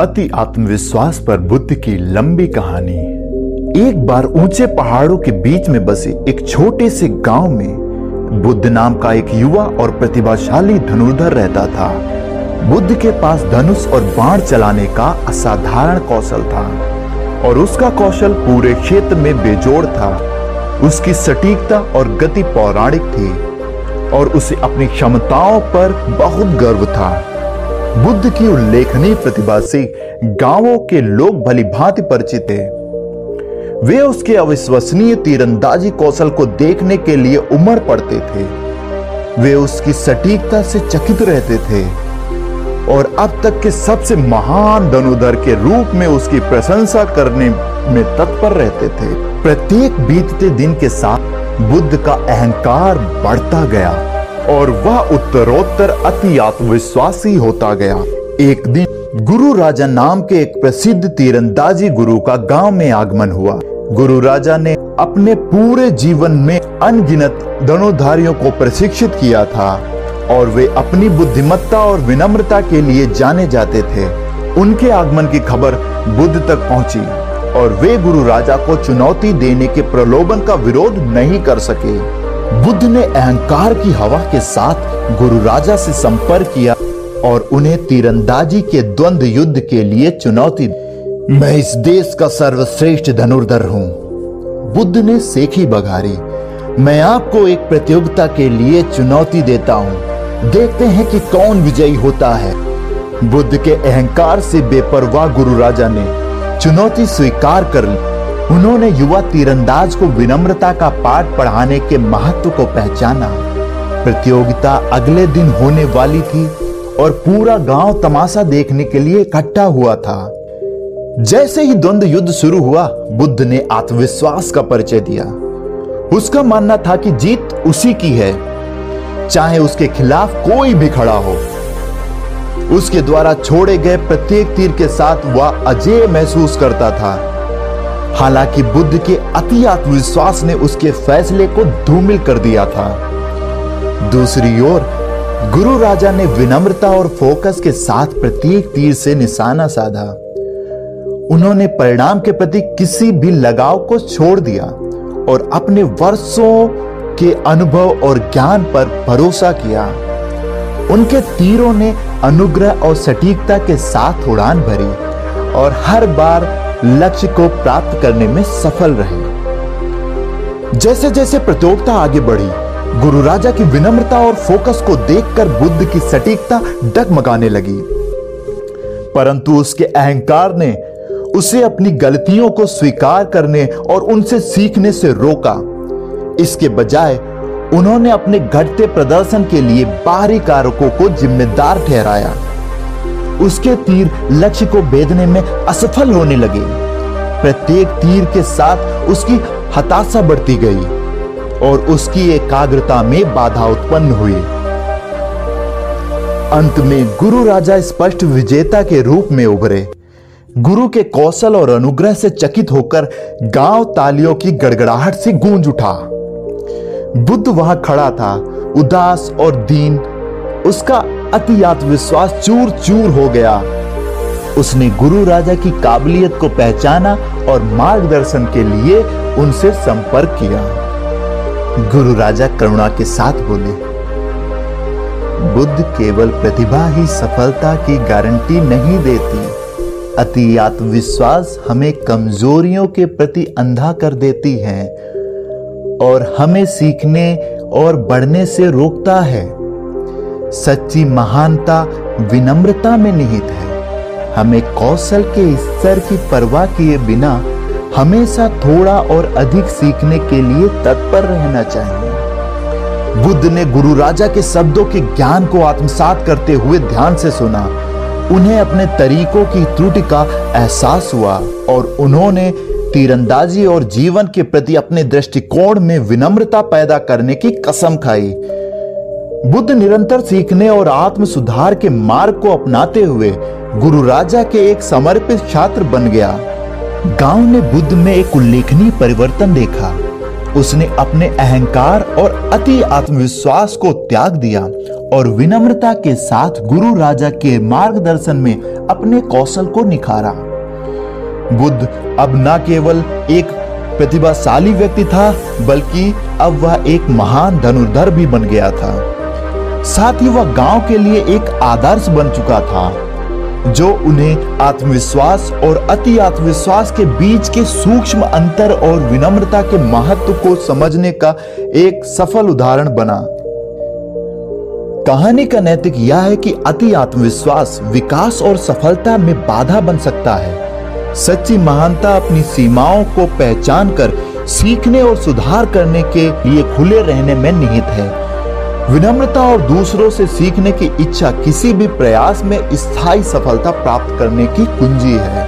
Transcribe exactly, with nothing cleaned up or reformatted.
अति आत्मविश्वास पर बुद्ध की लंबी कहानी। एक बार ऊंचे पहाड़ों के बीच में बसे एक छोटे से गांव में बुद्ध नाम का एक युवा और प्रतिभाशाली धनुर्धर रहता था। बुद्ध के पास धनुष और बाण चलाने का असाधारण कौशल था और उसका कौशल पूरे क्षेत्र में बेजोड़ था। उसकी सटीकता और गति पौराणिक थी और उसे अपनी क्षमताओं पर बहुत गर्व था। बुद्ध की उल्लेखनीय प्रतिभा से गांवों के लोग भलीभांति परिचित थे। वे उसके अविश्वसनीय तीरंदाजी कौशल को देखने के लिए उमड़ पड़ते थे। वे उसकी सटीकता से चकित रहते थे और अब तक के सबसे महान धनुर्धर के रूप में उसकी प्रशंसा करने में तत्पर रहते थे। प्रत्येक बीतते दिन के साथ बुद्ध का अहंकार बढ़ता गया और वह उत्तरोत्तर अति आत्मविश्वासी होता गया। एक दिन गुरु राजा नाम के एक प्रसिद्ध तीरंदाजी गुरु का गांव में आगमन हुआ। गुरु राजा ने अपने पूरे जीवन में अनगिनत धनुर्धारियों को प्रशिक्षित किया था और वे अपनी बुद्धिमत्ता और विनम्रता के लिए जाने जाते थे। उनके आगमन की खबर बुद्ध तक पहुंची और वे गुरु राजा को चुनौती देने के प्रलोभन का विरोध नहीं कर सके। बुद्ध ने अहंकार की हवा के साथ गुरु राजा से संपर्क किया और उन्हें तीरंदाजी के द्वंद्व युद्ध के लिए चुनौती दी। मैं इस देश का सर्वश्रेष्ठ धनुर्धर हूं, बुद्ध ने सेखी बघारी। मैं आपको एक प्रतियोगिता के लिए चुनौती देता हूं, देखते हैं कि कौन विजयी होता है। बुद्ध के अहंकार से बेपरवाह गुरु राजा ने चुनौती स्वीकार कर ली। उन्होंने युवा तीरंदाज को विनम्रता का पाठ पढ़ाने के महत्व को पहचाना। प्रतियोगिता अगले दिन होने वाली थी और पूरा गांव तमाशा देखने के लिए इकट्ठा हुआ था। जैसे ही द्वंद्व युद्ध शुरू हुआ, बुद्ध ने आत्मविश्वास का परिचय दिया। उसका मानना था कि जीत उसी की है, चाहे उसके खिलाफ कोई भी खड़ा हो। उसके द्वारा छोड़े गए प्रत्येक तीर के साथ वह अजेय महसूस करता था। हालांकि बुद्ध के अति आत्मविश्वास ने उसके फैसले को धूमिल कर दिया था। दूसरी ओर गुरु राजा ने विनम्रता और फोकस के साथ प्रत्येक तीर से निशाना साधा। उन्होंने परिणाम के प्रति किसी भी लगाव को छोड़ दिया और अपने वर्षों के अनुभव और ज्ञान पर भरोसा किया। उनके तीरों ने अनुग्रह और सटीकता के साथ उड़ान भरी और हर बार लक्ष्य को प्राप्त करने में सफल रहे। जैसे जैसे प्रतियोगिता आगे बढ़ी, गुरु राजा की विनम्रता और फोकस को देखकर बुद्ध की सटीकता डगमगाने लगी, परंतु उसके अहंकार ने उसे अपनी गलतियों को स्वीकार करने और उनसे सीखने से रोका। इसके बजाय उन्होंने अपने घटते प्रदर्शन के लिए बाहरी कारकों को जिम्मेदार ठहराया। उसके तीर लक्ष्य को भेदने में असफल होने लगे। प्रत्येक तीर के साथ उसकी हताशा बढ़ती गई और उसकी एकाग्रता में बाधा उत्पन्न हुई। अंत में गुरु राजा स्पष्ट विजेता के रूप में उभरे। गुरु के कौशल और अनुग्रह से चकित होकर गांव तालियों की गड़गड़ाहट से गूंज उठा। बुद्ध वहां खड़ा था, उदास और दीन। उसका अति आत्मविश्वास चूर चूर हो गया। उसने गुरु राजा की काबिलियत को पहचाना और मार्गदर्शन के लिए उनसे संपर्क किया। गुरु राजा करुणा के साथ बोले, बुद्ध केवल प्रतिभा ही सफलता की गारंटी नहीं देती। अति आत्मविश्वास हमें कमजोरियों के प्रति अंधा कर देती है और हमें सीखने और बढ़ने से रोकता है। सच्ची महानता विनम्रता में निहित है। हमें कौशल के स्तर की परवाह किए बिना हमेशा थोड़ा और अधिक सीखने के लिए तत्पर रहना चाहिए। बुद्ध ने गुरु राजा के शब्दों के ज्ञान को आत्मसात करते हुए ध्यान से सुना। उन्हें अपने तरीकों की त्रुटि का एहसास हुआ और उन्होंने तीरंदाजी और जीवन के प्रति अपने दृष्टिकोण में विनम्रता पैदा करने की कसम खाई। बुद्ध निरंतर सीखने और आत्म सुधार के मार्ग को अपनाते हुए गुरु राजा के एक समर्पित छात्र बन गया। गांव ने बुद्ध में एक उल्लेखनीय परिवर्तन देखा। उसने अपने अहंकार और अति आत्मविश्वास को त्याग दिया और विनम्रता के साथ गुरु राजा के मार्गदर्शन में अपने कौशल को निखारा। बुद्ध अब न केवल एक प्रतिभाशाली व्यक्ति था, बल्कि अब वह एक महान धनुर्धर भी बन गया था। साथ ही वह गांव के लिए एक आदर्श बन चुका था, जो उन्हें आत्मविश्वास और अति आत्मविश्वास के बीच के सूक्ष्म अंतर और विनम्रता के महत्व को समझने का एक सफल उदाहरण बना। कहानी का नैतिक यह है कि अति आत्मविश्वास विकास और सफलता में बाधा बन सकता है। सच्ची महानता अपनी सीमाओं को पहचान कर सीखने और सुधार करने के लिए खुले रहने में निहित है। विनम्रता और दूसरों से सीखने की इच्छा किसी भी प्रयास में स्थायी सफलता प्राप्त करने की कुंजी है।